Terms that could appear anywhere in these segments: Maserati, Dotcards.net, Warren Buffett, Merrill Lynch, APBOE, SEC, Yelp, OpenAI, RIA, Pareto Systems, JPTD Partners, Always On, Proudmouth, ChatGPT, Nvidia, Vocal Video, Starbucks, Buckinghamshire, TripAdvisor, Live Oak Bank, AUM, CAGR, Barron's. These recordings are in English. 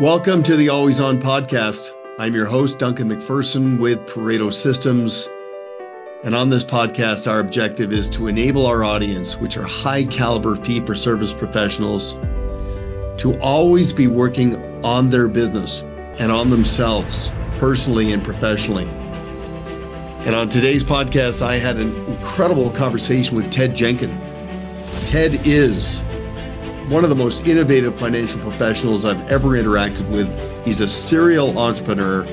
Welcome to the Always On podcast. I'm your host, Duncan McPherson with Pareto Systems. And on this podcast, our objective is to enable our audience, which are high caliber fee-for-service professionals, to always be working on their business and on themselves, personally and professionally. And on today's podcast, I had an incredible conversation with Ted Jenkin. Ted is one of the most innovative financial professionals I've ever interacted with. He's a serial entrepreneur.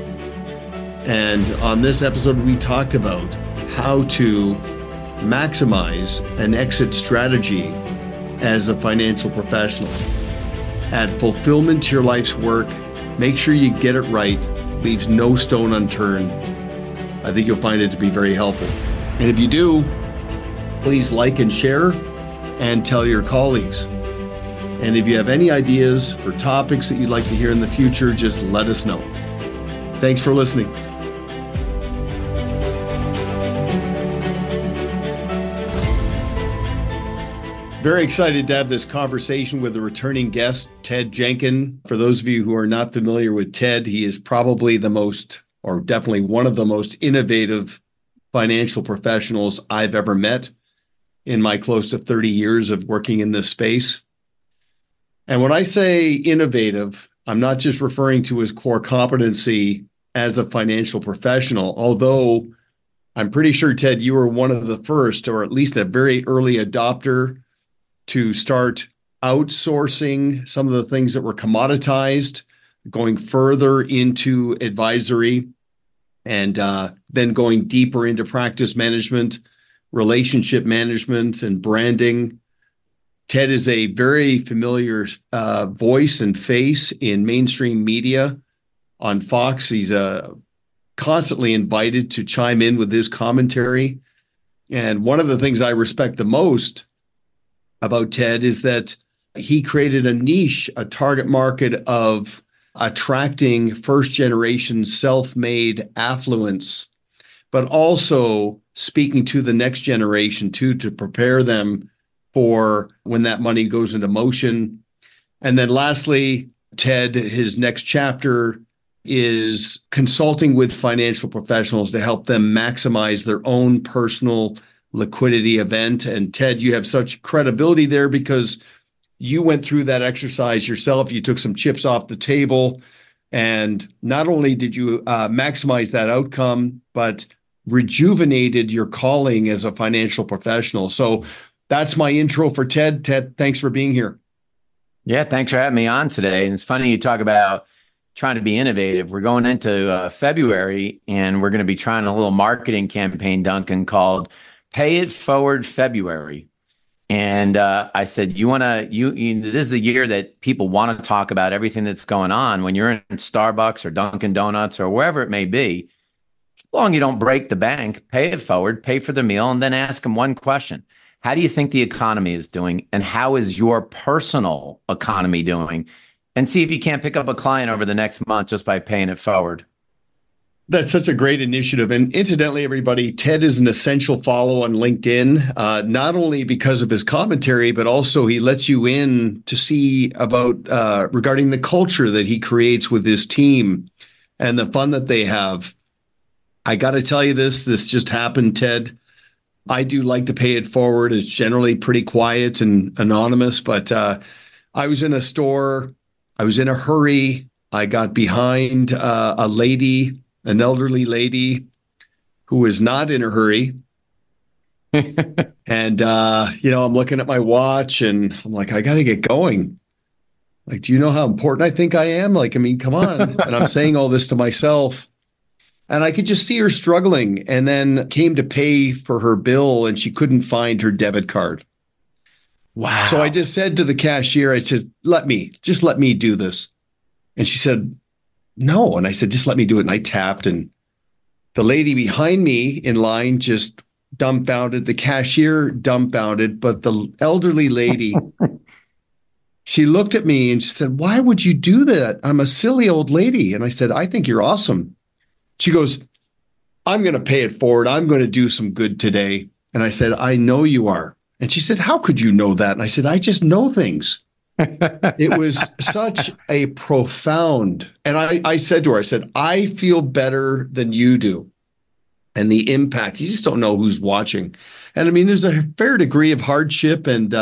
And on this episode, we talked about how to maximize an exit strategy as a financial professional. Add fulfillment to your life's work. Make sure you get it right. Leaves no stone unturned. I think you'll find it to be very helpful. And if you do, please like and share and tell your colleagues. And if you have any ideas for topics that you'd like to hear in the future, just let us know. Thanks for listening. Very excited to have this conversation with the returning guest, Ted Jenkin. For those of you who are not familiar with Ted, he is probably the most, or definitely one of the most innovative financial professionals I've ever met in my close to 30 years of working in this space. And when I say innovative, I'm not just referring to his core competency as a financial professional, although I'm pretty sure, Ted, you were one of the first, or at least a very early adopter, to start outsourcing some of the things that were commoditized, going further into advisory, and then going deeper into practice management, relationship management, and branding. Ted is a very familiar voice and face in mainstream media. On Fox, he's constantly invited to chime in with his commentary. And one of the things I respect the most about Ted is that he created a niche, a target market of attracting first-generation self-made affluence, but also speaking to the next generation too, to prepare them for when that money goes into motion. And then lastly, Ted, his next chapter is consulting with financial professionals to help them maximize their own personal liquidity event. And Ted, you have such credibility there because you went through that exercise yourself. You took some chips off the table. And not only did you maximize that outcome, but rejuvenated your calling as a financial professional. So that's my intro for Ted. Ted, thanks for being here. Yeah, thanks for having me on today. And it's funny you talk about trying to be innovative. We're going into February, and we're going to be trying a little marketing campaign, Duncan, called Pay It Forward February. And I said, this is a year that people want to talk about everything that's going on. When you're in Starbucks or Dunkin' Donuts or wherever it may be, as long as you don't break the bank, pay it forward, pay for the meal, and then ask them one question. How do you think the economy is doing, and how is your personal economy doing? And see if you can't pick up a client over the next month just by paying it forward. That's such a great initiative. And incidentally, everybody, Ted is an essential follow on LinkedIn, not only because of his commentary, but also he lets you in to see about regarding the culture that he creates with his team and the fun that they have. I got to tell you this just happened, Ted. I do like to pay it forward. It's generally pretty quiet and anonymous, but I was in a store. I was in a hurry. I got behind a lady, an elderly lady who was not in a hurry. And, I'm looking at my watch and I'm like, I got to get going. Like, do you know how important I think I am? Like, I mean, come on. And I'm saying all this to myself. And I could just see her struggling, and then came to pay for her bill, and she couldn't find her debit card. Wow. So I just said to the cashier, I said, let me do this. And she said, no. And I said, just let me do it. And I tapped, and the lady behind me in line just dumbfounded, the cashier dumbfounded, but the elderly lady, she looked at me and she said, why would you do that? I'm a silly old lady. And I said, I think you're awesome. She goes, I'm going to pay it forward. I'm going to do some good today. And I said, I know you are. And she said, how could you know that? And I said, I just know things. It was such a profound, and I said to her, I said, I feel better than you do. And the impact, you just don't know who's watching. And I mean, there's a fair degree of hardship and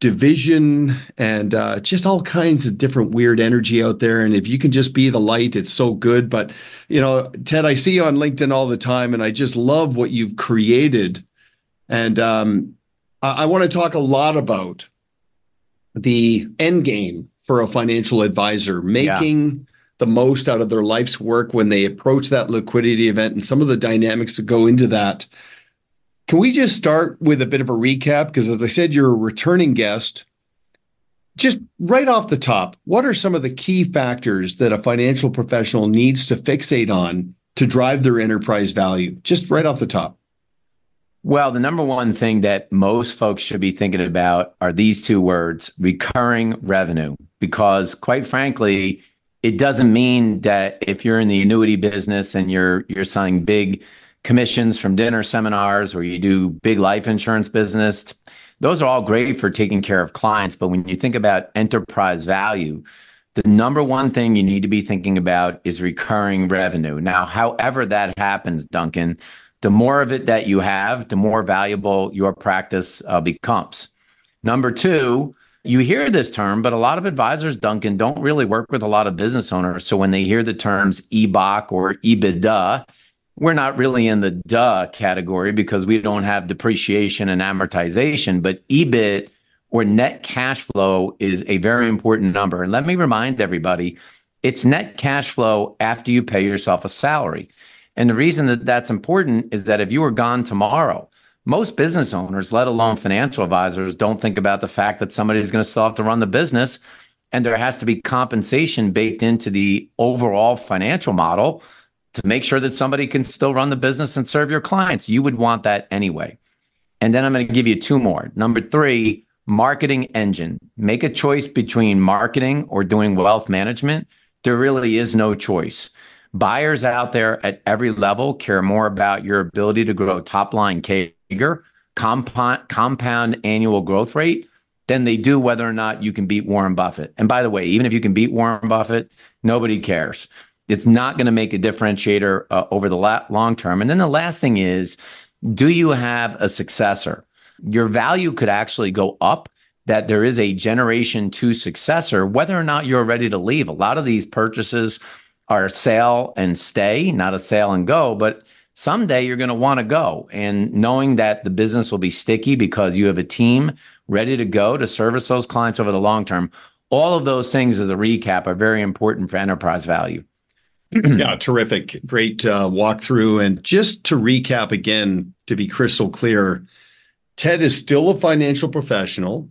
division and just all kinds of different weird energy out there. And if you can just be the light, it's so good. But, you know, Ted, I see you on LinkedIn all the time, and I just love what you've created. And I want to talk a lot about the end game for a financial advisor, making the most out of their life's work when they approach that liquidity event and some of the dynamics that go into that. Can we just start with a bit of a recap? Because as I said, you're a returning guest. Just right off the top, what are some of the key factors that a financial professional needs to fixate on to drive their enterprise value? Just right off the top. Well, the number one thing that most folks should be thinking about are these two words, recurring revenue, because quite frankly, it doesn't mean that if you're in the annuity business and you're selling big commissions from dinner seminars, or you do big life insurance business, those are all great for taking care of clients. But when you think about enterprise value, the number one thing you need to be thinking about is recurring revenue. Now, however that happens, Duncan, the more of it that you have, the more valuable your practice becomes. Number two, you hear this term, but a lot of advisors, Duncan, don't really work with a lot of business owners. So when they hear the terms EBOC or EBITDA, we're not really in the duh category because we don't have depreciation and amortization, but EBIT or net cash flow is a very important number. And let me remind everybody, it's net cash flow after you pay yourself a salary. And the reason that that's important is that if you were gone tomorrow, most business owners, let alone financial advisors, don't think about the fact that somebody's going to still have to run the business, and there has to be compensation baked into the overall financial model to make sure that somebody can still run the business and serve your clients. You would want that anyway. And then I'm going to give you two more. Number three, marketing engine. Make a choice between marketing or doing wealth management. There really is no choice. Buyers out there at every level care more about your ability to grow top-line CAGR, compound annual growth rate, than they do whether or not you can beat Warren Buffett. And by the way, even if you can beat Warren Buffett, nobody cares. It's not going to make a differentiator over the long term. And then the last thing is, do you have a successor? Your value could actually go up, that there is a generation two successor, whether or not you're ready to leave. A lot of these purchases are sale and stay, not a sale and go, but someday you're going to want to go. And knowing that the business will be sticky because you have a team ready to go to service those clients over the long term, all of those things as a recap are very important for enterprise value. Yeah, terrific. Great walkthrough. And just to recap again, to be crystal clear, Ted is still a financial professional.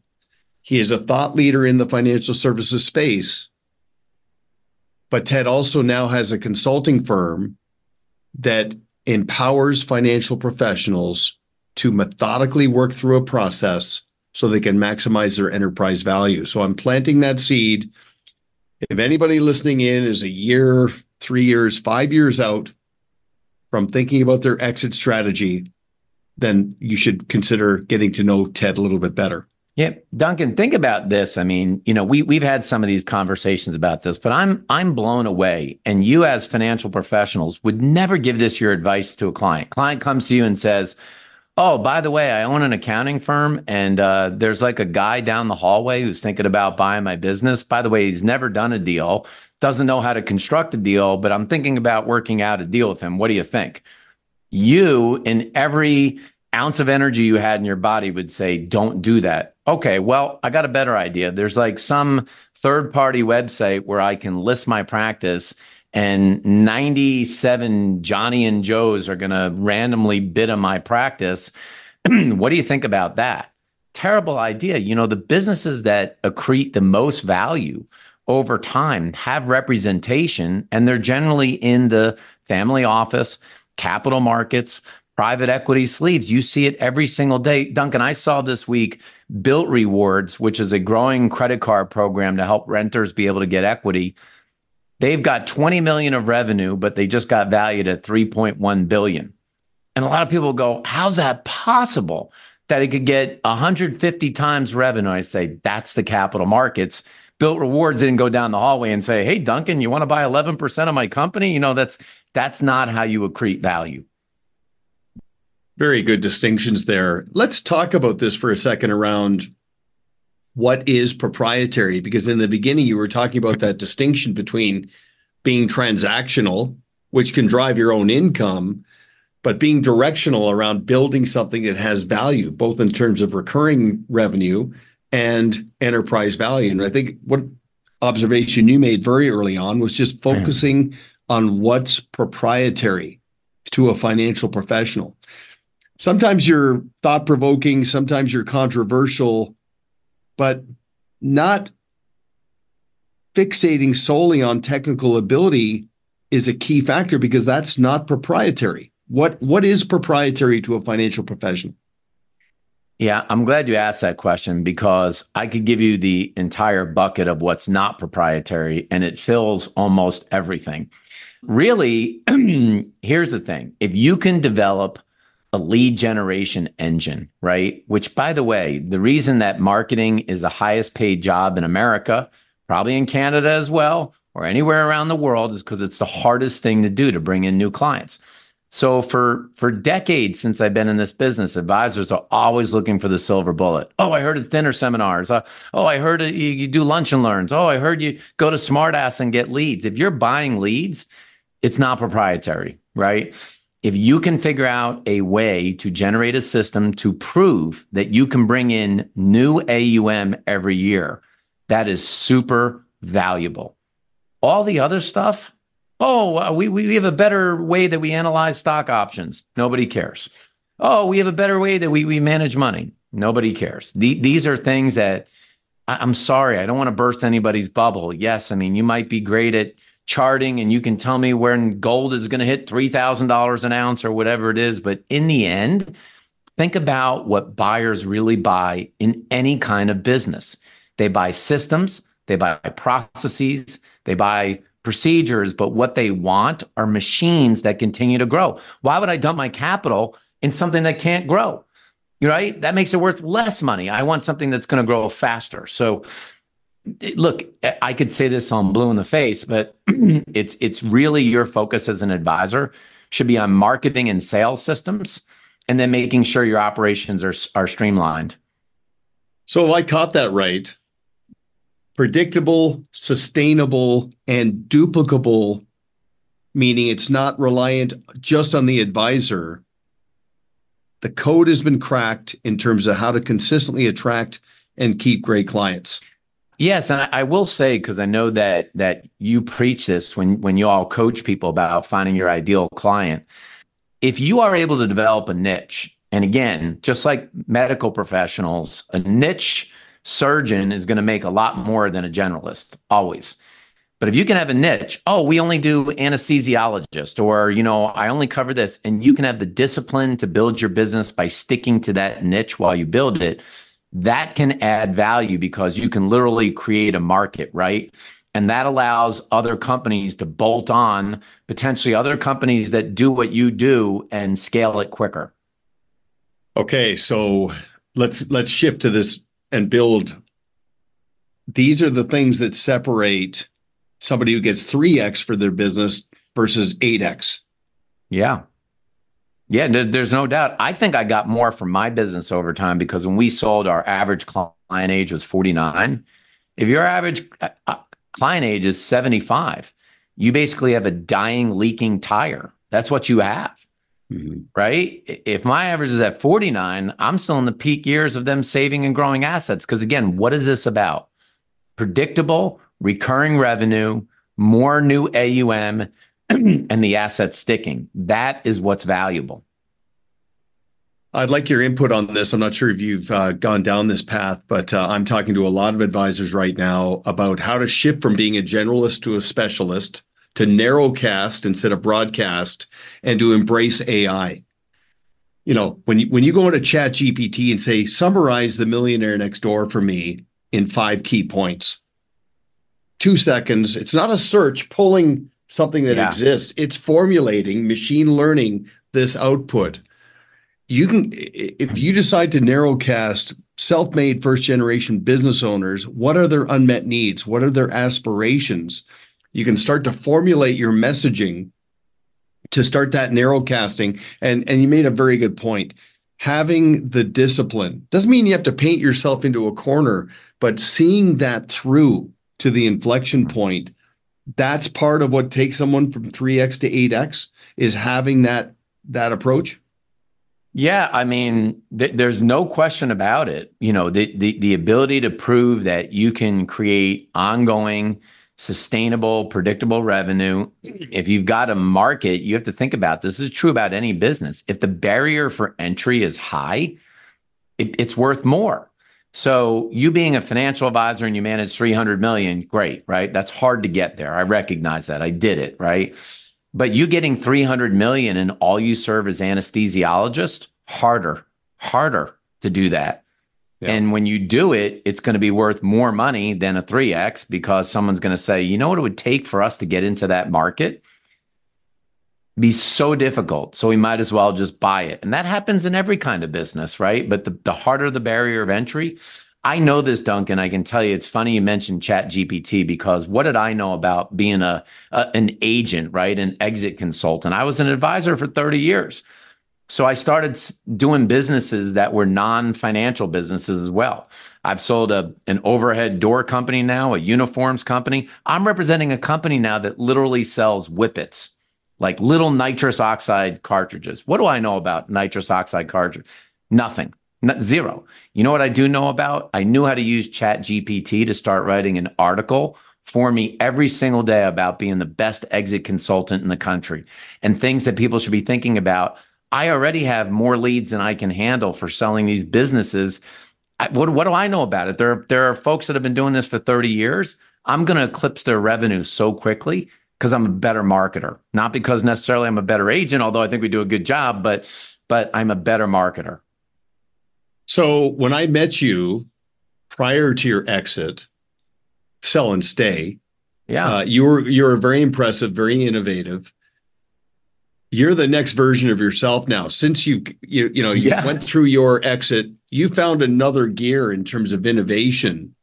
He is a thought leader in the financial services space. But Ted also now has a consulting firm that empowers financial professionals to methodically work through a process so they can maximize their enterprise value. So I'm planting that seed. If anybody listening in is a year, 3 years, 5 years out from thinking about their exit strategy, then you should consider getting to know Ted a little bit better. Yeah, Duncan, think about this. I mean, you know, we've had some of these conversations about this, but I'm blown away. And you as financial professionals would never give this your advice to a client. Client comes to you and says, oh, by the way, I own an accounting firm, and there's like a guy down the hallway who's thinking about buying my business. By the way, he's never done a deal, doesn't know how to construct a deal, but I'm thinking about working out a deal with him. What do you think? You, in every ounce of energy you had in your body, would say, don't do that. Okay, well, I got a better idea. There's like some third-party website where I can list my practice, and 97 Johnny and Joes are going to randomly bid on my practice. What do you think about that? Terrible idea. You know, the businesses that accrete the most value over time have representation, and they're generally in the family office, capital markets, private equity sleeves. You see it every single day. Duncan, I saw this week Built Rewards, which is a growing credit card program to help renters be able to get equity. They've got 20 million of revenue, but they just got valued at 3.1 billion. And a lot of people go, how's that possible? that it could get 150 times revenue. I say, that's the capital markets. Built Rewards didn't go down the hallway and say, hey, Duncan, you want to buy 11% of my company? You know, that's not how you accrete value. Very good distinctions there. Let's talk about this for a second around what is proprietary, because in the beginning, you were talking about that distinction between being transactional, which can drive your own income, but being directional around building something that has value, both in terms of recurring revenue and enterprise value. And I think what observation you made very early on was just focusing on what's proprietary to a financial professional. Sometimes you're thought-provoking, sometimes you're controversial, but not fixating solely on technical ability is a key factor, because that's not proprietary. What is proprietary to a financial professional? Yeah, I'm glad you asked that question, because I could give you the entire bucket of what's not proprietary, and it fills almost everything. Really, here's the thing. If you can develop a lead generation engine, right? Which, by the way, the reason that marketing is the highest paid job in America, probably in Canada as well, or anywhere around the world, is because it's the hardest thing to do to bring in new clients. So for decades since I've been in this business, advisors are always looking for the silver bullet. Oh, I heard at dinner seminars. Oh, I heard you do lunch and learns. Oh, I heard you go to Smartass and get leads. If you're buying leads, it's not proprietary, right? If you can figure out a way to generate a system to prove that you can bring in new AUM every year, that is super valuable. All the other stuff, oh, we have a better way that we analyze stock options. Nobody cares. Oh, we have a better way that we manage money. Nobody cares. These are things that, I'm sorry, I don't want to burst anybody's bubble. Yes, I mean, you might be great at charting and you can tell me when gold is going to hit $3,000 an ounce or whatever it is. But in the end, think about what buyers really buy in any kind of business. They buy systems, they buy processes, they buy procedures, but what they want are machines that continue to grow. Why would I dump my capital in something that can't grow? You're right. That makes it worth less money. I want something that's going to grow faster. So look, I could say this on blue in the face, but it's really your focus as an advisor should be on marketing and sales systems, and then making sure your operations are streamlined. So if I caught that right, predictable, sustainable, and duplicable, meaning it's not reliant just on the advisor. The code has been cracked in terms of how to consistently attract and keep great clients. Yes, and I will say, because I know that you preach this when you all coach people about finding your ideal client, if you are able to develop a niche, and again, just like medical professionals, a niche surgeon is going to make a lot more than a generalist, always. But if you can have a niche, oh, we only do anesthesiologists, or, you know, I only cover this, and you can have the discipline to build your business by sticking to that niche while you build it, that can add value, because you can literally create a market, right? And that allows other companies to bolt on, potentially other companies that do what you do, and scale it quicker. Okay, so let's shift to this and build. These are the things that separate somebody who gets 3x for their business versus 8x. Yeah, there's no doubt. I think I got more from my business over time, because when we sold, our average client age was 49. If your average client age is 75, you basically have a dying, leaking tire. That's what you have. Mm-hmm. Right? If my average is at 49, I'm still in the peak years of them saving and growing assets. Because again, what is this about? Predictable, recurring revenue, more new AUM, and the assets sticking. That is what's valuable. I'd like your input on this. I'm not sure if you've gone down this path, but I'm talking to a lot of advisors right now about how to shift from being a generalist to a specialist, to narrowcast instead of broadcast, and to embrace AI. You know, when you go into ChatGPT and say, summarize The Millionaire Next Door for me in 5 key points, 2 seconds, it's not a search pulling something that exists. It's formulating, machine learning this output. you can, if you decide to narrowcast self-made first-generation business owners, what are their unmet needs? What are their aspirations? You can start to formulate your messaging to start that narrowcasting. And you made a very good point. Having the discipline doesn't mean you have to paint yourself into a corner, but seeing that through to the inflection point, that's part of what takes someone from 3X to 8X is having that approach. Yeah, I mean, there's no question about it. You know, the ability to prove that you can create ongoing, sustainable, predictable revenue. If you've got a market, you have to think about this. This is true about any business. If the barrier for entry is high, it's worth more. So you being a financial advisor and you manage $300 million, great, right? That's hard to get there. I recognize that. I did it, right? But you getting $300 million and all you serve as anesthesiologist, harder to do that. Yeah. And when you do it, it's going to be worth more money than a 3X because someone's going to say, you know what it would take for us to get into that market? It'd be so difficult. So we might as well just buy it. And that happens in every kind of business, right? But the harder the barrier of entry, I know this, Duncan. I can tell you, it's funny you mentioned ChatGPT because what did I know about being an agent, right? An exit consultant. I was an advisor for 30 years. So I started doing businesses that were non-financial businesses as well. I've sold an overhead door company now, a uniforms company. I'm representing a company now that literally sells whippets, like little nitrous oxide cartridges. What do I know about nitrous oxide cartridges? Nothing. Zero. You know what I do know about? I knew how to use ChatGPT to start writing an article for me every single day about being the best exit consultant in the country and things that people should be thinking about. I already have more leads than I can handle for selling these businesses. What do I know about it? There are folks that have been doing this for 30 years. I'm going to eclipse their revenue so quickly because I'm a better marketer. Not because necessarily I'm a better agent, although I think we do a good job, but I'm a better marketer. So when I met you prior to your exit, sell and stay, yeah, you were very impressive, very innovative. You're the next version of yourself now. Since you went through your exit, you found another gear in terms of innovation.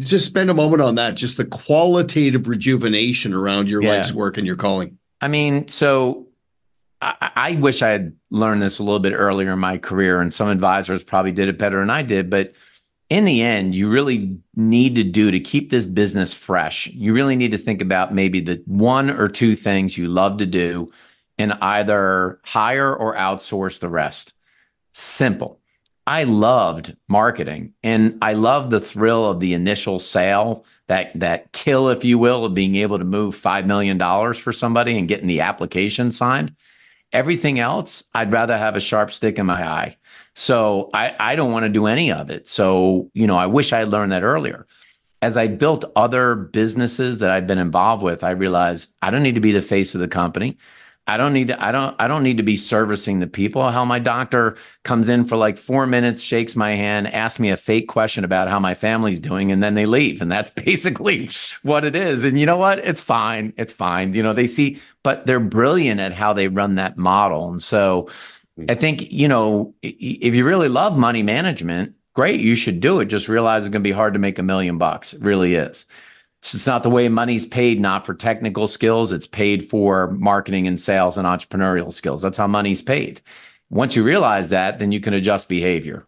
Just spend a moment on that, just the qualitative rejuvenation around your life's work and your calling. I mean, so I wish I had learned this a little bit earlier in my career, and some advisors probably did it better than I did. But in the end, you really need to keep this business fresh. You really need to think about maybe the one or two things you love to do and either hire or outsource the rest. Simple. I loved marketing, and I loved the thrill of the initial sale, that kill, if you will, of being able to move $5 million for somebody and getting the application signed. Everything else, I'd rather have a sharp stick in my eye. So I don't want to do any of it. So, you know, I wish I had learned that earlier. As I built other businesses that I've been involved with, I realized I don't need to be the face of the company. I don't need to be servicing the people. How my doctor comes in for like 4 minutes, shakes my hand, asks me a fake question about how my family's doing, and then they leave. And that's basically what it is. And you know what? It's fine. You know, they see, but they're brilliant at how they run that model. And so I think, you know, if you really love money management, great, you should do it. Just realize it's going to be hard to make $1 million bucks. It really is. It's not the way money's paid, not for technical skills. It's paid for marketing and sales and entrepreneurial skills. That's how money's paid. Once you realize that, then you can adjust behavior.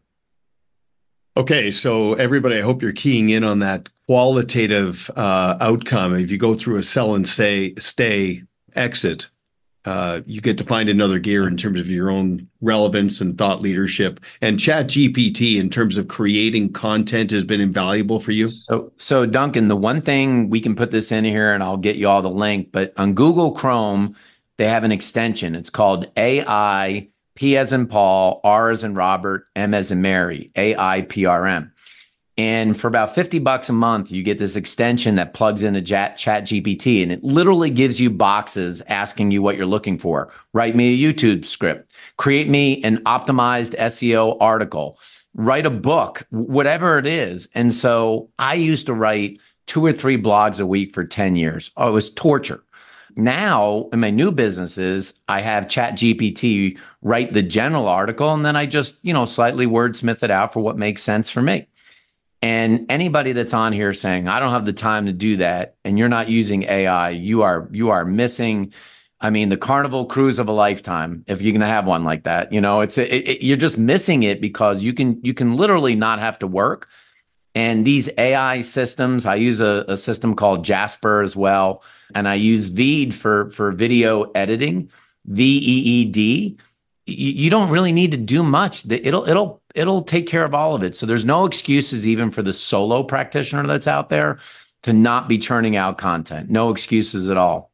Okay, so everybody, I hope you're keying in on that qualitative outcome. If you go through a sell and stay exit, you get to find another gear in terms of your own relevance and thought leadership. And ChatGPT, in terms of creating content, has been invaluable for you. So Duncan, the one thing we can put this in here, and I'll get you all the link. But on Google Chrome, they have an extension. It's called AI, P as in Paul, R as in Robert, M as in Mary, AIPRM. And for about $50 a month, you get this extension that plugs into ChatGPT, and it literally gives you boxes asking you what you're looking for. Write me a YouTube script, create me an optimized SEO article, write a book, whatever it is. And so I used to write 2 or 3 blogs a week for 10 years. Oh, it was torture. Now in my new businesses, I have ChatGPT write the general article, and then I just, slightly wordsmith it out for what makes sense for me. And anybody that's on here saying, I don't have the time to do that, and you're not using AI, you are missing, the carnival cruise of a lifetime, if you're going to have one like that. You're just missing it, because you can literally not have to work. And these AI systems, I use a system called Jasper as well. And I use Veed for video editing, Veed. You don't really need to do much. It'll take care of all of it. So there's no excuses, even for the solo practitioner that's out there, to not be churning out content. No excuses at all.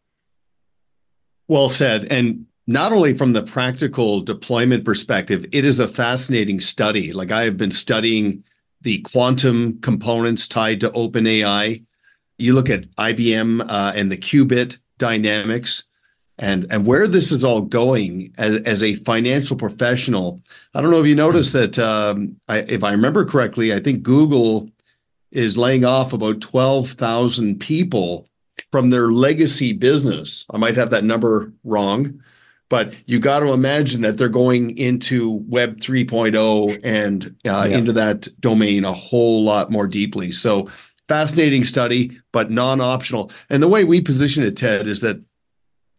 Well said. And not only from the practical deployment perspective, it is a fascinating study. Like, I have been studying the quantum components tied to OpenAI. You look at IBM and the qubit dynamics, and where this is all going as a financial professional. I don't know if you noticed that, if I remember correctly, I think Google is laying off about 12,000 people from their legacy business. I might have that number wrong, but you got to imagine that they're going into Web 3.0 and into that domain a whole lot more deeply. So fascinating study, but non-optional. And the way we position it, Ted, is that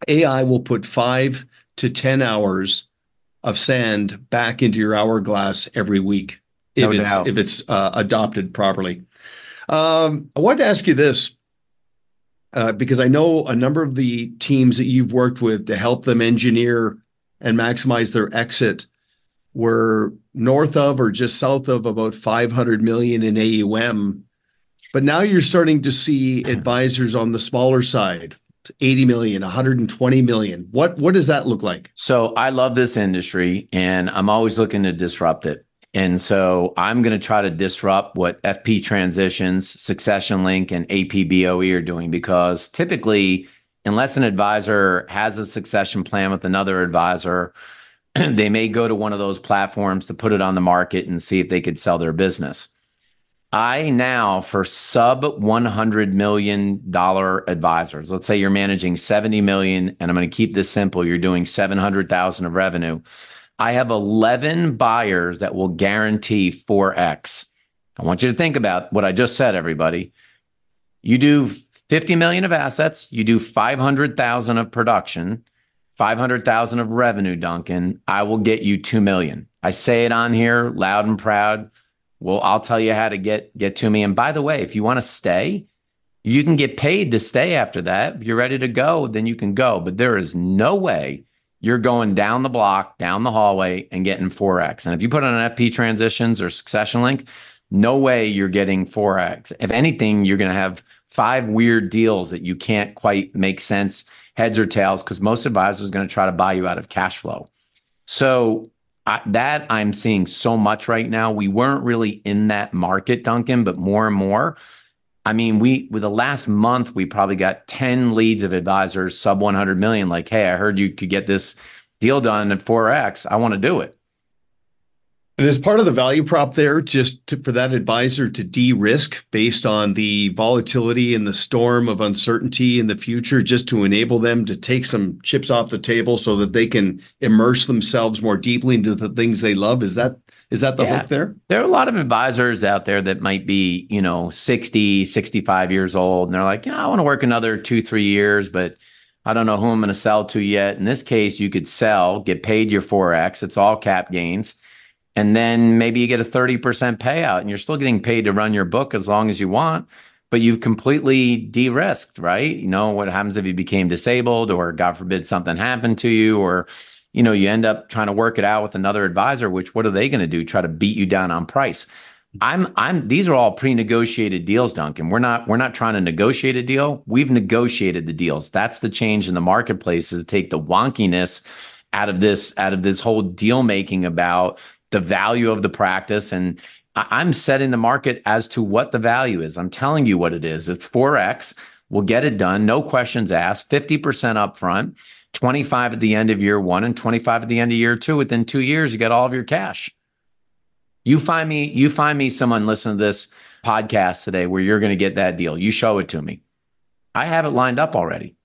AI will put 5 to 10 hours of sand back into your hourglass every week if it's adopted properly. I wanted to ask you this, because I know a number of the teams that you've worked with to help them engineer and maximize their exit were north of or just south of about 500 million in AUM. But now you're starting to see advisors on the smaller side, 80 million, 120 million. What does that look like? So I love this industry, and I'm always looking to disrupt it. And so I'm going to try to disrupt what FP Transitions, Succession Link, and APBOE are doing, because typically, unless an advisor has a succession plan with another advisor, they may go to one of those platforms to put it on the market and see if they could sell their business. I now, for sub $100 million advisors, let's say you're managing 70 million, and I'm going to keep this simple, you're doing 700,000 of revenue. I have 11 buyers that will guarantee 4X. I want you to think about what I just said, everybody. You do 50 million of assets, you do 500,000 of production, 500,000 of revenue, Duncan, I will get you 2 million. I say it on here loud and proud. Well, I'll tell you how to get to me. And by the way, if you want to stay, you can get paid to stay after that. If you're ready to go, then you can go. But there is no way you're going down the block, down the hallway, and getting 4X. And if you put on an FP Transitions or Succession Link, no way you're getting 4X. If anything, you're going to have 5 weird deals that you can't quite make sense, heads or tails, because most advisors are going to try to buy you out of cash flow. So that I'm seeing so much right now. We weren't really in that market, Duncan, but more and more. With the last month, we probably got 10 leads of advisors, sub 100 million, like, hey, I heard you could get this deal done at 4X. I want to do it. And as part of the value prop there, for that advisor to de-risk based on the volatility and the storm of uncertainty in the future, just to enable them to take some chips off the table so that they can immerse themselves more deeply into the things they love. Is that the hook there? There are a lot of advisors out there that might be, 60, 65 years old. And they're like, I want to work another 2-3 years, but I don't know who I'm going to sell to yet. In this case, you could sell, get paid your 4X. It's all cap gains. And then maybe you get a 30% payout, and you're still getting paid to run your book as long as you want, but you've completely de-risked, right? What happens if you became disabled, or God forbid something happened to you, or, you end up trying to work it out with another advisor, which what are they going to do? Try to beat you down on price. These are all pre-negotiated deals, Duncan. We're not trying to negotiate a deal. We've negotiated the deals. That's the change in the marketplace, is to take the wonkiness out of this whole deal making about the value of the practice. And I'm setting the market as to what the value is. I'm telling you what it is. It's 4X. We'll get it done. No questions asked. 50% upfront, 25 at the end of year 1, and 25 at the end of year 2. Within 2 years, you get all of your cash. You find me someone listening to this podcast today where you're going to get that deal. You show it to me. I have it lined up already.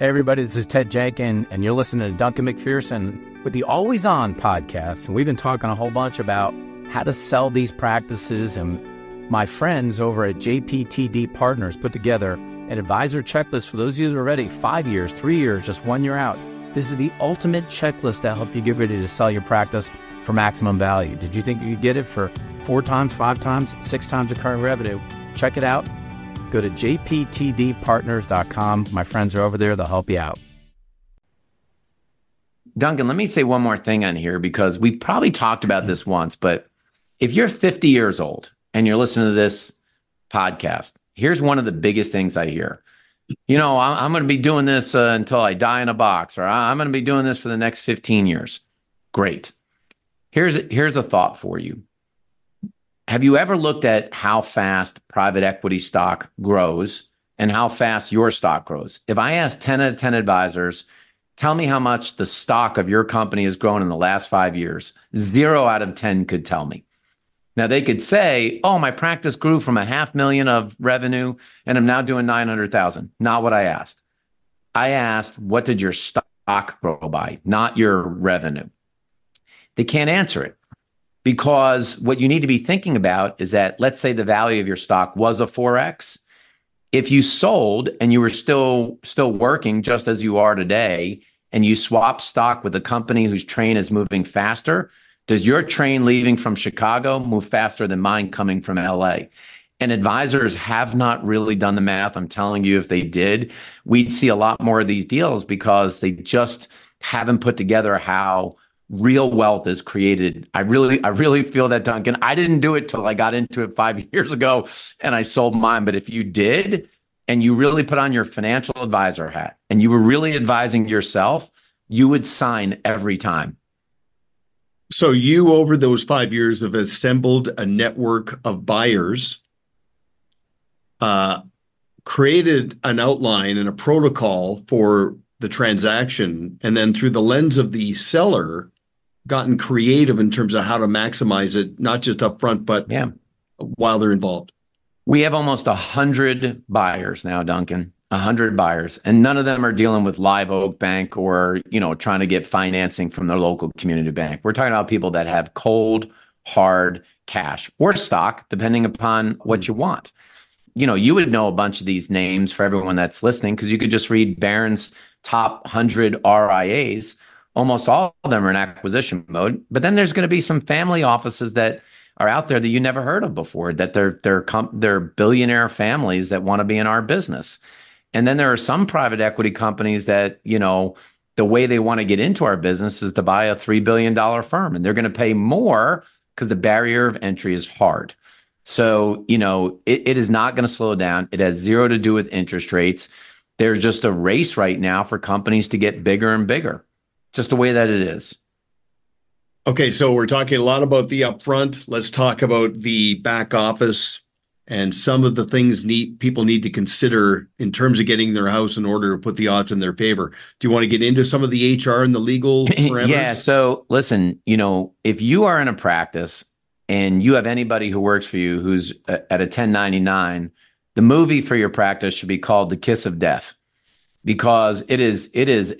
Hey everybody, this is Ted Jenkin, and you're listening to Duncan McPherson with the Always On podcast. And we've been talking a whole bunch about how to sell these practices, and my friends over at JPTD Partners put together an advisor checklist for those of you that are ready, 5 years, 3 years, just 1 year out. This is the ultimate checklist to help you get ready to sell your practice for maximum value. Did you think you could get it for 4 times, 5 times, 6 times the current revenue? Check it out. Go to jptdpartners.com. My friends are over there. They'll help you out. Duncan, let me say one more thing on here because we probably talked about this once, but if you're 50 years old and you're listening to this podcast, here's one of the biggest things I hear. You know, I'm going to be doing this until I die in a box, or I'm going to be doing this for the next 15 years. Great. Here's a thought for you. Have you ever looked at how fast private equity stock grows and how fast your stock grows? If I ask 10 out of 10 advisors, tell me how much the stock of your company has grown in the last 5 years, 0 out of 10 could tell me. Now they could say, oh, my practice grew from $500,000 of revenue and I'm now doing 900,000. Not what I asked. I asked, what did your stock grow by? Not your revenue. They can't answer it. Because what you need to be thinking about is that, let's say the value of your stock was a 4X. If you sold and you were still working just as you are today, and you swap stock with a company whose train is moving faster, does your train leaving from Chicago move faster than mine coming from LA? And advisors have not really done the math. I'm telling you, if they did, we'd see a lot more of these deals because they just haven't put together how real wealth is created. I really feel that, Duncan. I didn't do it till I got into it 5 years ago and I sold mine. But if you did, and you really put on your financial advisor hat and you were really advising yourself, you would sign every time. So you, over those 5 years, have assembled a network of buyers, created an outline and a protocol for the transaction, and then through the lens of the seller, gotten creative in terms of how to maximize it, not just up front, but while they're involved. We have almost 100 buyers now, Duncan, 100 buyers, and none of them are dealing with Live Oak Bank or, you know, trying to get financing from their local community bank. We're talking about people that have cold, hard cash or stock, depending upon what you want. You know, you would know a bunch of these names for everyone that's listening because you could just read Barron's top 100 RIAs. Almost all of them are in acquisition mode, but then there's going to be some family offices that are out there that you never heard of before, that they're billionaire families that want to be in our business. And then there are some private equity companies that, you know, the way they want to get into our business is to buy a $3 billion firm, and they're going to pay more because the barrier of entry is hard. So, you know, it is not going to slow down. It has zero to do with interest rates. There's just a race right now for companies to get bigger and bigger, just the way that it is. Okay, so we're talking a lot about the upfront. Let's talk about the back office and some of the things people need to consider in terms of getting their house in order to put the odds in their favor. Do you want to get into some of the HR and the legal parameters? Yeah, so listen, you know, if you are in a practice and you have anybody who works for you who's at a 1099, the movie for your practice should be called The Kiss of Death, because it is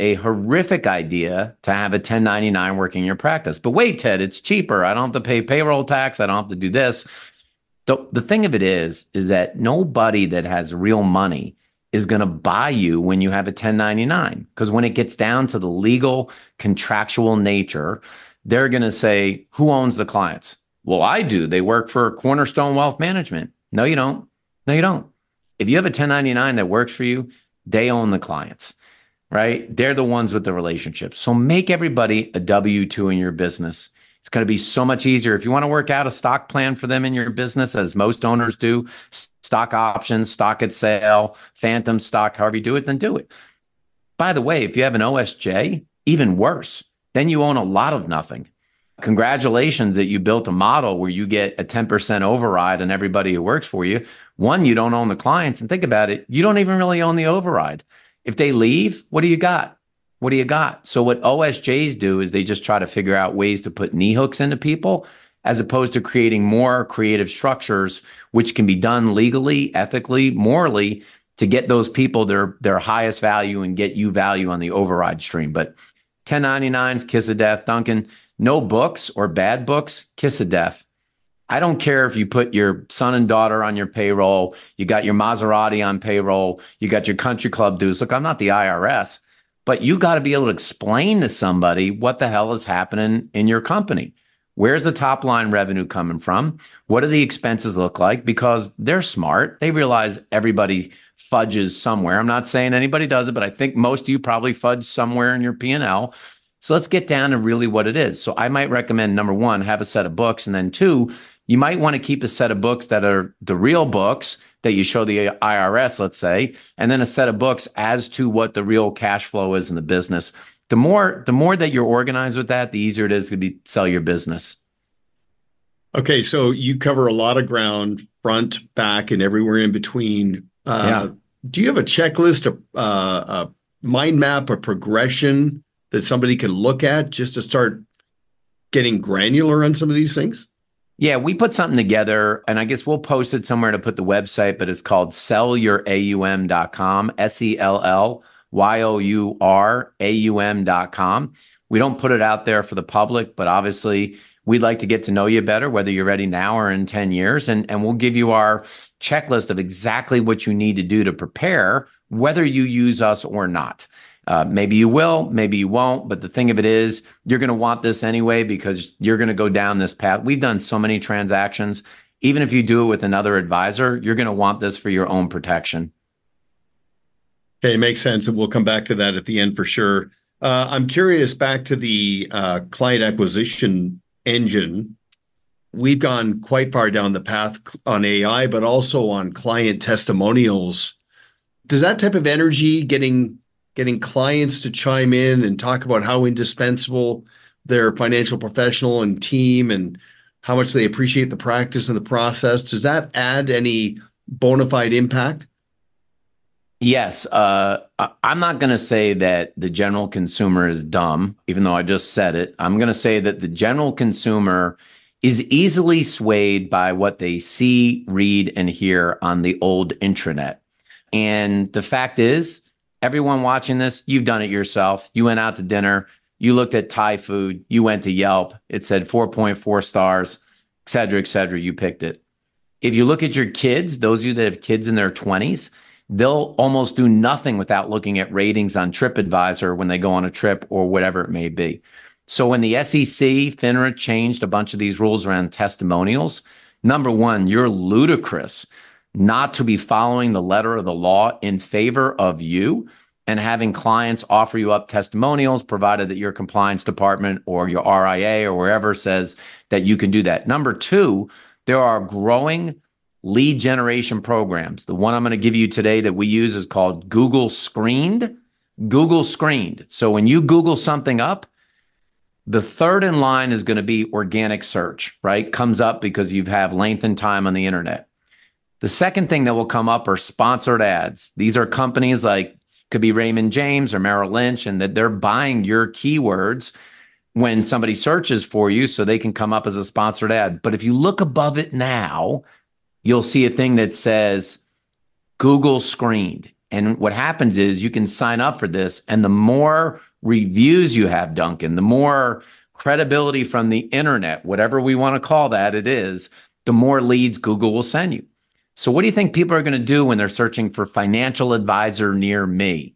a horrific idea to have a 1099 working in your practice. But wait, Ted, it's cheaper. I don't have to pay payroll tax. I don't have to do this. The thing of it is that nobody that has real money is going to buy you when you have a 1099, because when it gets down to the legal contractual nature, they're going to say, who owns the clients? Well, I do. They work for Cornerstone Wealth Management. No, you don't. No, you don't. If you have a 1099 that works for you, they own the clients, right? They're the ones with the relationship. So make everybody a W-2 in your business. It's going to be so much easier. If you want to work out a stock plan for them in your business, as most owners do, stock options, stock at sale, phantom stock, however you do it, then do it. By the way, if you have an OSJ, even worse, then you own a lot of nothing. Congratulations that you built a model where you get a 10% override on everybody who works for you. One, you don't own the clients. And think about it, you don't even really own the override. If they leave, what do you got? What do you got? So what OSJs do is they just try to figure out ways to put knee hooks into people, as opposed to creating more creative structures, which can be done legally, ethically, morally, to get those people their highest value and get you value on the override stream. But 1099s, kiss of death. Duncan, no books or bad books, kiss of death. I don't care if you put your son and daughter on your payroll, you got your Maserati on payroll, you got your country club dues. Look, I'm not the IRS, but you got to be able to explain to somebody what the hell is happening in your company. Where's the top line revenue coming from? What do the expenses look like? Because they're smart. They realize everybody fudges somewhere. I'm not saying anybody does it, but I think most of you probably fudge somewhere in your P&L. So let's get down to really what it is. So I might recommend, number one, have a set of books. And then two, you might want to keep a set of books that are the real books that you show the IRS, let's say, and then a set of books as to what the real cash flow is in the business. The more that you're organized with that, the easier it is to be sell your business. Okay, so you cover a lot of ground, front, back, and everywhere in between. Do you have a checklist, a mind map, a progression that somebody can look at just to start getting granular on some of these things? Yeah, we put something together, and I guess we'll post it somewhere to put the website, but it's called SellYourAUM.com, SellYourAUM.com. We don't put it out there for the public, but obviously we'd like to get to know you better, whether you're ready now or in 10 years, and we'll give you our checklist of exactly what you need to do to prepare, whether you use us or not. Maybe you will, maybe you won't, but the thing of it is, you're going to want this anyway because you're going to go down this path. We've done so many transactions. Even if you do it with another advisor, you're going to want this for your own protection. Okay, makes sense. And we'll come back to that at the end for sure. I'm curious, back to the client acquisition engine. We've gone quite far down the path on AI, but also on client testimonials. Does that type of energy, getting clients to chime in and talk about how indispensable their financial professional and team and how much they appreciate the practice and the process, does that add any bona fide impact? Yes. I'm not going to say that the general consumer is dumb, even though I just said it. I'm going to say that the general consumer is easily swayed by what they see, read, and hear on the old intranet. And the fact is, everyone watching this, you've done it yourself. You went out to dinner. You looked at Thai food. You went to Yelp. It said 4.4 stars, et cetera, et cetera. You picked it. If you look at your kids, those of you that have kids in their 20s, they'll almost do nothing without looking at ratings on TripAdvisor when they go on a trip or whatever it may be. So when the SEC, FINRA changed a bunch of these rules around testimonials, number one, you're ludicrous not to be following the letter of the law in favor of you and having clients offer you up testimonials, provided that your compliance department or your RIA or wherever says that you can do that. Number two, there are growing lead generation programs. The one I'm going to give you today that we use is called Google Screened. Google Screened. So when you Google something up, the third in line is going to be organic search, right? Comes up because you've had lengthened time on the internet. The second thing that will come up are sponsored ads. These are companies like, could be Raymond James or Merrill Lynch, and that they're buying your keywords when somebody searches for you so they can come up as a sponsored ad. But if you look above it now, you'll see a thing that says Google Screened. And what happens is you can sign up for this, and the more reviews you have, Duncan, the more credibility from the internet, whatever we want to call that it is, the more leads Google will send you. So what do you think people are going to do when they're searching for financial advisor near me?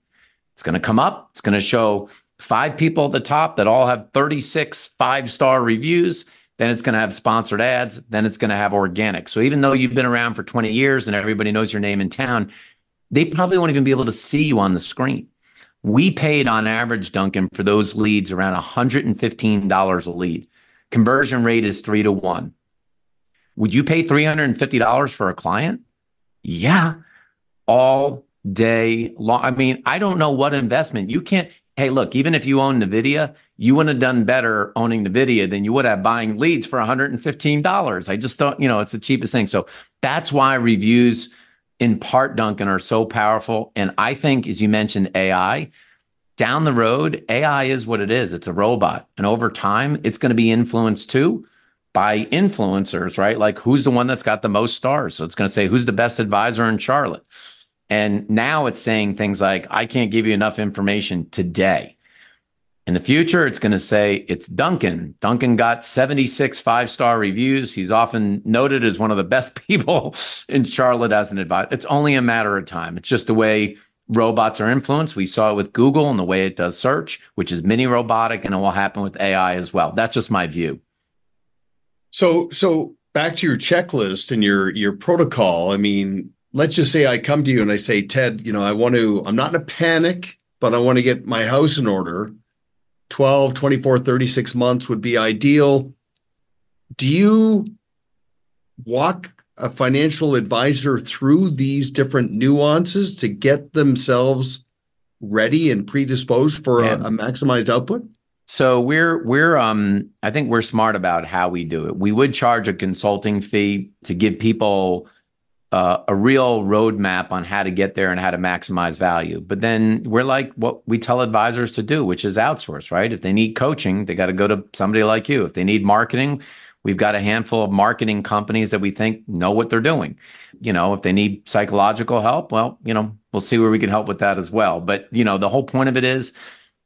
It's going to come up. It's going to show 5 people at the top that all have 36 5-star reviews. Then it's going to have sponsored ads. Then it's going to have organic. So even though you've been around for 20 years and everybody knows your name in town, they probably won't even be able to see you on the screen. We paid on average, Duncan, for those leads around $115 a lead. Conversion rate is 3 to 1. Would you pay $350 for a client? Yeah, all day long. I mean, I don't know what investment you can't. Hey, look, even if you own Nvidia, you wouldn't have done better owning Nvidia than you would have buying leads for $115. I just don't, it's the cheapest thing. So that's why reviews in part, Duncan, are so powerful. And I think, as you mentioned, AI, down the road, AI is what it is. It's a robot. And over time, it's going to be influenced too by influencers, right? Like, who's the one that's got the most stars? So it's going to say, who's the best advisor in Charlotte? And now it's saying things like, I can't give you enough information today. In the future, it's going to say it's Duncan. Duncan got 76 five-star reviews. He's often noted as one of the best people in Charlotte as an advisor. It's only a matter of time. It's just the way robots are influenced. We saw it with Google and the way it does search, which is mini robotic, and it will happen with AI as well. That's just my view. So back to your checklist and your protocol. I mean, let's just say I come to you and I say, Ted, you know, I'm not in a panic, but I want to get my house in order. 12, 24, 36 months would be ideal. Do you walk a financial advisor through these different nuances to get themselves ready and predisposed for a maximized output? So we're I think we're smart about how we do it. We would charge a consulting fee to give people a real roadmap on how to get there and how to maximize value. But then we're like what we tell advisors to do, which is outsource, right? If they need coaching, they got to go to somebody like you. If they need marketing, we've got a handful of marketing companies that we think know what they're doing. You know, if they need psychological help, well, you know, we'll see where we can help with that as well. But, you know, the whole point of it is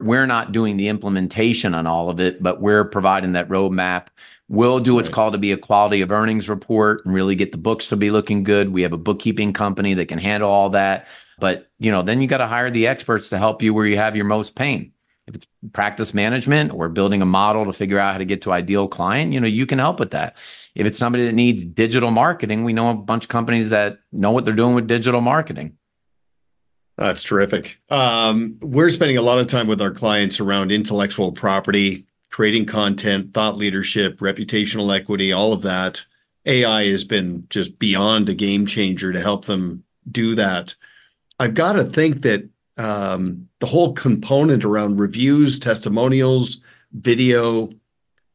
we're not doing the implementation on all of it, but we're providing that roadmap. We'll do what's called to be a quality of earnings report and really get the books to be looking good. We have a bookkeeping company that can handle all that. But, you know, then you got to hire the experts to help you where you have your most pain. If it's practice management or building a model to figure out how to get to ideal client, you know, you can help with that. If it's somebody that needs digital marketing, we know a bunch of companies that know what they're doing with digital marketing. That's terrific. We're spending a lot of time with our clients around intellectual property, creating content, thought leadership, reputational equity, all of that. AI has been just beyond a game changer to help them do that. I've got to think that the whole component around reviews, testimonials, video,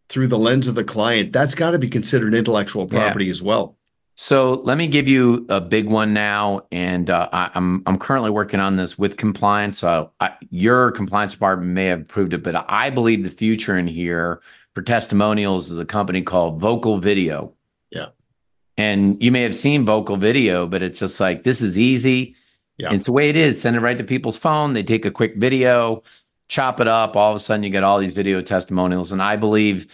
through the lens of the client, that's got to be considered intellectual property as well. So let me give you a big one now, and I'm currently working on this with compliance. So your compliance department may have approved it, but I believe the future in here for testimonials is a company called Vocal Video. Yeah, and you may have seen Vocal Video, but it's just like, this is easy. Yeah, it's the way it is. Send it right to people's phone. They take a quick video, chop it up. All of a sudden, you get all these video testimonials, and I believe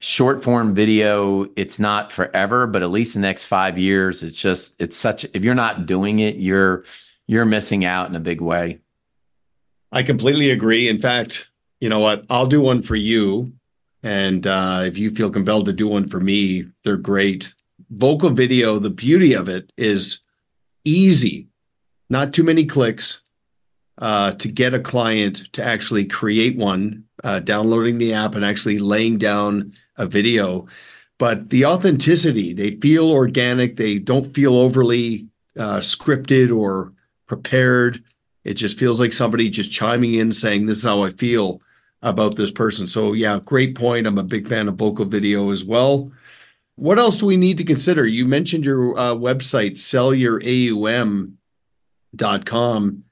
short form video, it's not forever, but at least the next 5 years, if you're not doing it, you're missing out in a big way. I completely agree. In fact, you know what? I'll do one for you. And if you feel compelled to do one for me, they're great. Vocal Video, the beauty of it is easy, not too many clicks to get a client to actually create one, downloading the app and actually laying down a video. But the authenticity, they feel organic. They don't feel overly scripted or prepared. It just feels like somebody just chiming in saying, this is how I feel about this person. So yeah, great point. I'm a big fan of Vocal Video as well. What else do we need to consider? You mentioned your website, SellYourAUM.com.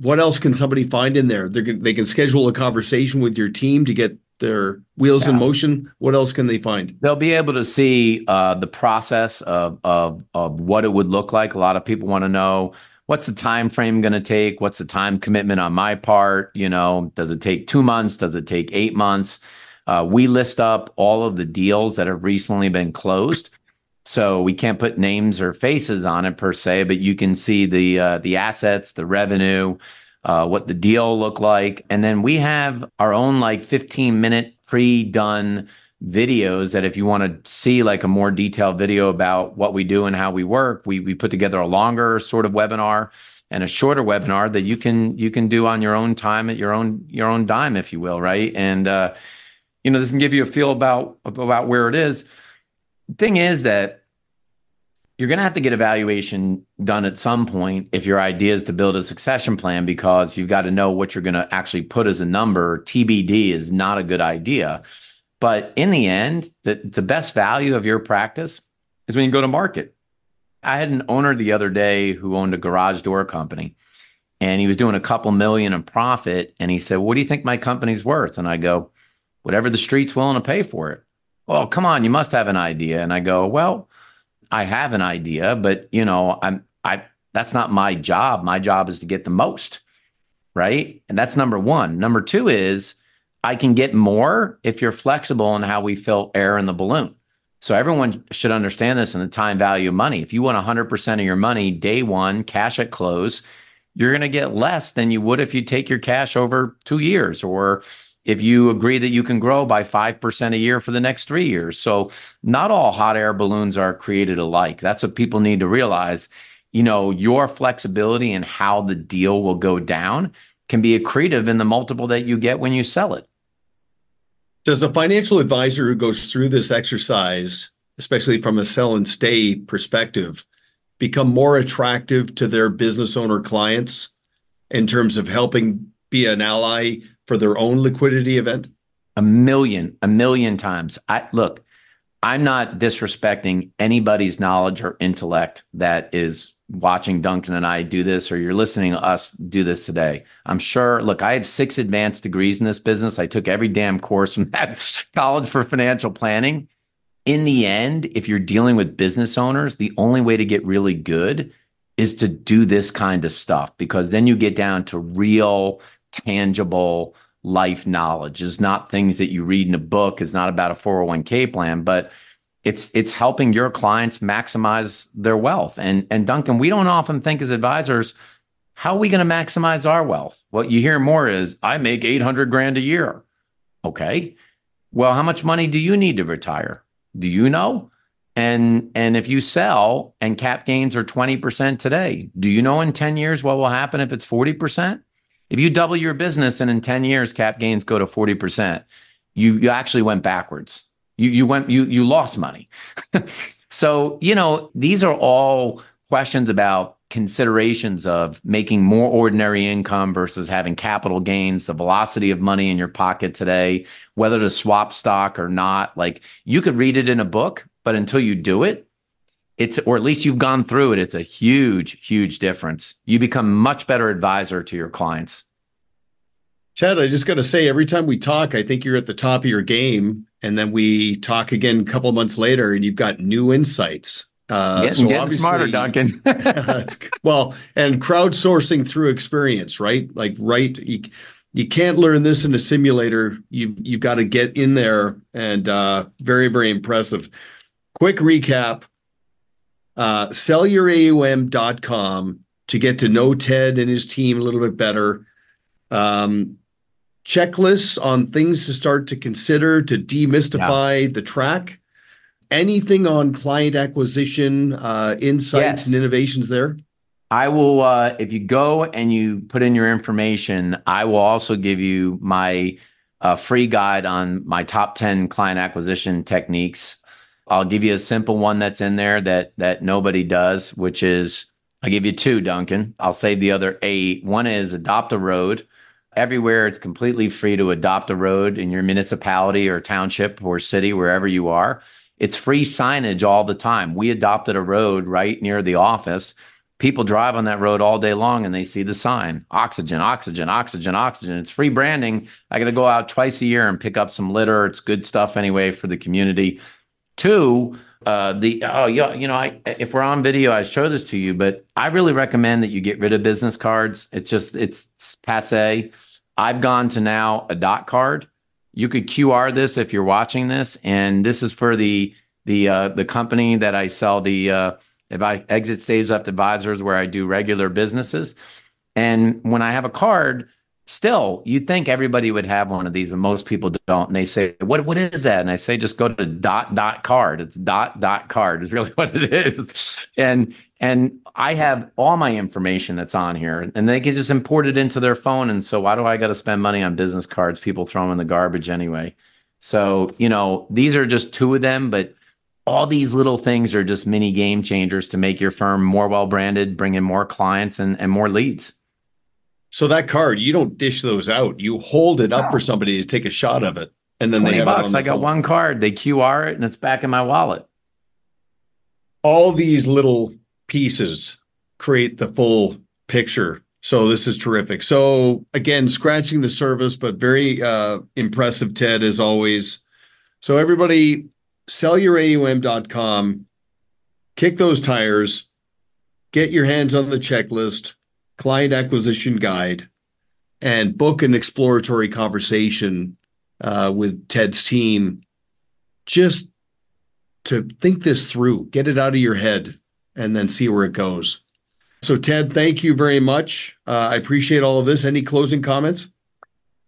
What else can somebody find in there? They can schedule a conversation with your team to get their wheels in motion. What else can they find? They'll be able to see the process of what it would look like. A lot of people want to know, what's the time frame going to take? What's the time commitment on my part? You know, does it take 2 months? Does it take 8 months? We list up all of the deals that have recently been closed. So we can't put names or faces on it per se, but you can see the assets, the revenue, what the deal looked like. And then we have our own like 15-minute pre-done videos that if you want to see like a more detailed video about what we do and how we work, we put together a longer sort of webinar and a shorter webinar that you can do on your own time at your own dime, if you will, right? And you know, this can give you a feel about where it is. The thing is that you're going to have to get evaluation done at some point if your idea is to build a succession plan, because you've got to know what you're going to actually put as a number. TBD is not a good idea. But in the end, the best value of your practice is when you go to market. I had an owner the other day who owned a garage door company, and he was doing a couple million in profit. And he said, what do you think my company's worth? And I go, whatever the street's willing to pay for it. Well, come on, you must have an idea. And I go, well, I have an idea, but you know, I'm I That's not my job. My job is to get the most, right? And that's number one. Number two is I can get more if you're flexible in how we fill air in the balloon. So everyone should understand this in the time value of money. If you want 100% of your money day one, cash at close, you're going to get less than you would if you take your cash over 2 years, or if you agree that you can grow by 5% a year for the next 3 years. So not all hot air balloons are created alike. That's what people need to realize. You know, your flexibility and how the deal will go down can be accretive in the multiple that you get when you sell it. Does a financial advisor who goes through this exercise, especially from a sell and stay perspective, become more attractive to their business owner clients in terms of helping be an ally for their own liquidity event? A million times. Look, I'm not disrespecting anybody's knowledge or intellect that is watching Duncan and I do this, or you're listening to us do this today. I'm sure, look, I have 6 advanced degrees in this business. I took every damn course from that college for financial planning. In the end, if you're dealing with business owners, the only way to get really good is to do this kind of stuff, because then you get down to real, tangible life knowledge. It's not things that you read in a book. It's not about a 401k plan, but it's helping your clients maximize their wealth. And Duncan, we don't often think as advisors, how are we going to maximize our wealth? What you hear more is, I make 800 grand a year. Okay, well, how much money do you need to retire? Do you know? And if you sell and cap gains are 20% today, do you know in 10 years what will happen if it's 40%? If you double your business and in 10 years cap gains go to 40%, you actually went backwards. You lost money. So, you know, these are all questions about considerations of making more ordinary income versus having capital gains, the velocity of money in your pocket today, whether to swap stock or not. Like, you could read it in a book, but until you do it, or at least you've gone through it, it's a huge, huge difference. You become much better advisor to your clients. Ted, I just got to say, every time we talk, I think you're at the top of your game. And then we talk again a couple of months later and you've got new insights. Getting smarter, Duncan. And crowdsourcing through experience, right? You can't learn this in a simulator. You've got to get in there, and very, very impressive. Quick recap, SellYourAUM.com to get to know Ted and his team a little bit better. Checklists on things to start to consider to demystify the track. Anything on client acquisition, insights and innovations there? I will, if you go and you put in your information, I will also give you my free guide on my top 10 client acquisition techniques. I'll give you a simple one that's in there that nobody does, which is, I'll give you 2, Duncan. I'll save the other 8. One is adopt a road. Everywhere, it's completely free to adopt a road in your municipality or township or city, wherever you are. It's free signage all the time. We adopted a road right near the office. People drive on that road all day long and they see the sign, oxygen, oxygen, oxygen, oxygen. It's free branding. I got to go out twice a year and pick up some litter. It's good stuff anyway for the community. 2, if we're on video, I show this to you, but I really recommend that you get rid of business cards. It's passé. I've gone to now a dot card. You could QR this if you're watching this, and this is for the company that I sell Exit Stage Left Advisors, where I do regular businesses. And when I have a card, still, you'd think everybody would have one of these, but most people don't. And they say, what is that? And I say, just go to .card. It's .card is really what it is. And I have all my information that's on here, and they can just import it into their phone. And so why do I got to spend money on business cards? People throw them in the garbage anyway. So, you know, these are just 2 of them, but all these little things are just mini game changers to make your firm more well-branded, bring in more clients and more leads. So that card, you don't dish those out. You hold it up for somebody to take a shot of it, and then they have $20. I got one card. They QR it, and it's back in my wallet. All these little pieces create the full picture. So this is terrific. So again, scratching the surface, but very impressive, Ted, as always. So everybody, sellyouraum.com. Kick those tires. get your hands on the checklist, client acquisition guide, and book an exploratory conversation with Ted's team just to think this through, get it out of your head, and then see where it goes. So, Ted, thank you very much. I appreciate all of this. Any closing comments?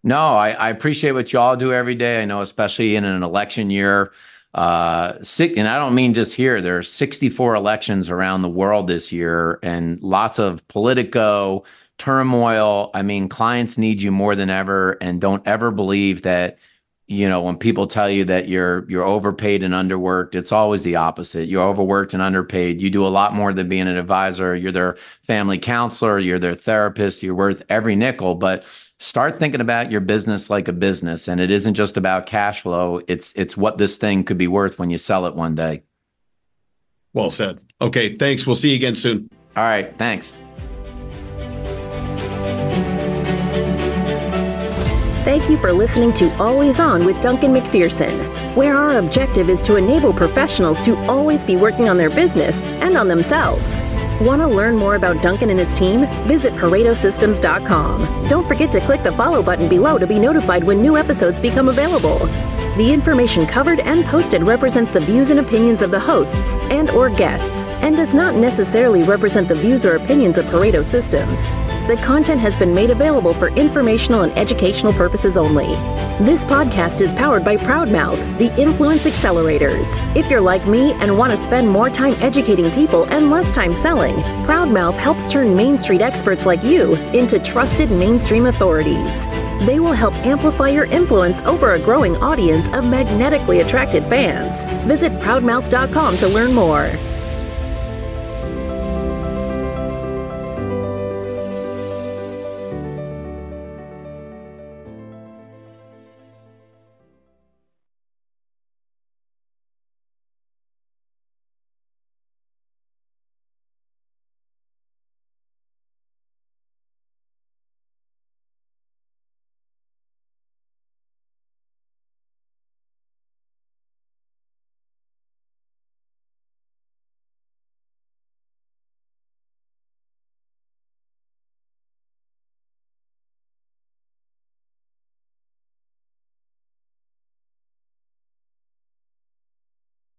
No, I appreciate what y'all do every day. I know, especially in an election year, and I don't mean just here, there are 64 elections around the world this year and lots of politico turmoil. I mean, clients need you more than ever, and don't ever believe that, you know, when people tell you that you're overpaid and underworked, it's always the opposite. You're overworked and underpaid. You do a lot more than being an advisor. You're their family counselor. You're their therapist. You're worth every nickel. But start thinking about your business like a business. And it isn't just about cash flow. It's what this thing could be worth when you sell it one day. Well said. Okay, thanks. We'll see you again soon. All right, thanks. Thank you for listening to Always On with Duncan McPherson, where our objective is to enable professionals to always be working on their business and on themselves. Want to learn more about Duncan and his team? Visit ParetoSystems.com. Don't forget to click the follow button below to be notified when new episodes become available. The information covered and posted represents the views and opinions of the hosts and/or guests, and does not necessarily represent the views or opinions of Pareto Systems. The content has been made available for informational and educational purposes only. This podcast is powered by Proudmouth, the Influence Accelerators. If you're like me and want to spend more time educating people and less time selling, Proudmouth helps turn Main Street experts like you into trusted mainstream authorities. They will help amplify your influence over a growing audience of magnetically attracted fans. Visit proudmouth.com to learn more.